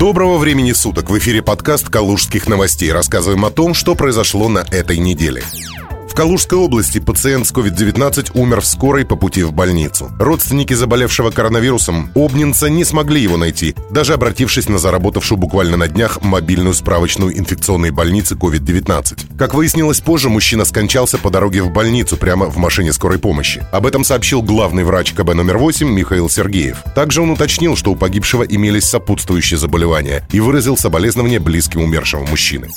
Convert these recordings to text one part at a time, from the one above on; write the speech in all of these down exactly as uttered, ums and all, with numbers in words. Доброго времени суток! В эфире подкаст «Калужских новостей». Рассказываем о том, что произошло на этой неделе. В Калужской области пациент с ковид девятнадцать умер в скорой по пути в больницу. Родственники заболевшего коронавирусом обнинца не смогли его найти, даже обратившись на заработавшую буквально на днях мобильную справочную инфекционной больницы ковид девятнадцать. Как выяснилось позже, мужчина скончался по дороге в больницу прямо в машине скорой помощи. Об этом сообщил главный врач ка бэ номер восемь Михаил Сергеев. Также он уточнил, что у погибшего имелись сопутствующие заболевания, и выразил соболезнования близким умершего мужчины.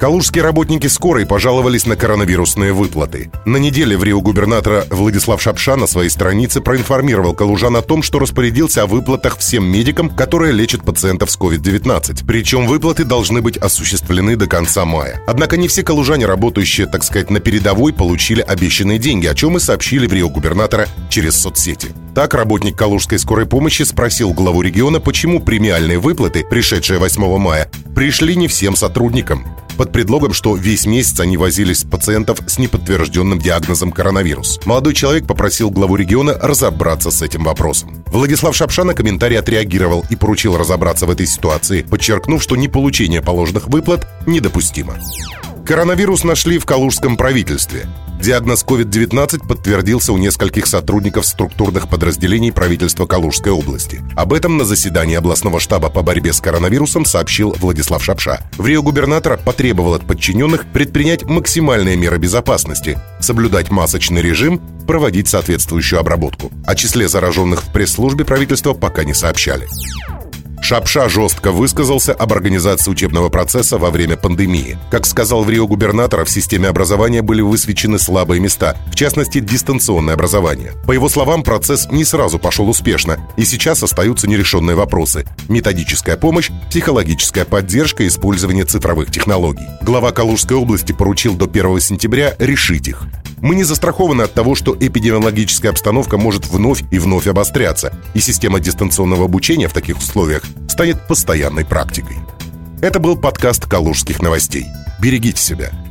Калужские работники скорой пожаловались на коронавирусные выплаты. На неделе в Рио губернатора Владислав Шапша на своей странице проинформировал калужан о том, что распорядился о выплатах всем медикам, которые лечат пациентов с ковид девятнадцать. Причем выплаты должны быть осуществлены до конца мая. Однако не все калужане, работающие, так сказать, на передовой, получили обещанные деньги, о чем и сообщили в Рио губернатора через соцсети. Так, работник Калужской скорой помощи спросил главу региона, почему премиальные выплаты, пришедшие восьмого мая, пришли не всем сотрудникам, под предлогом, что весь месяц они возились с пациентов с неподтвержденным диагнозом коронавирус. Молодой человек попросил главу региона разобраться с этим вопросом. Владислав Шапша на комментарий отреагировал и поручил разобраться в этой ситуации, подчеркнув, что неполучение положенных выплат недопустимо. Коронавирус нашли в калужском правительстве. Диагноз ковид девятнадцать подтвердился у нескольких сотрудников структурных подразделений правительства Калужской области. Об этом на заседании областного штаба по борьбе с коронавирусом сообщил Владислав Шапша. В Рио губернатор потребовал от подчиненных предпринять максимальные меры безопасности, соблюдать масочный режим, проводить соответствующую обработку. О числе зараженных в пресс-службе правительства пока не сообщали. Шапша жестко высказался об организации учебного процесса во время пандемии. Как сказал в Рио губернатора, в системе образования были высвечены слабые места, в частности, дистанционное образование. По его словам, процесс не сразу пошел успешно, и сейчас остаются нерешенные вопросы: методическая помощь, психологическая поддержка и использование цифровых технологий. Глава Калужской области поручил до первого сентября решить их. Мы не застрахованы от того, что эпидемиологическая обстановка может вновь и вновь обостряться, и система дистанционного обучения в таких условиях станет постоянной практикой. Это был подкаст «Калужских новостей». Берегите себя.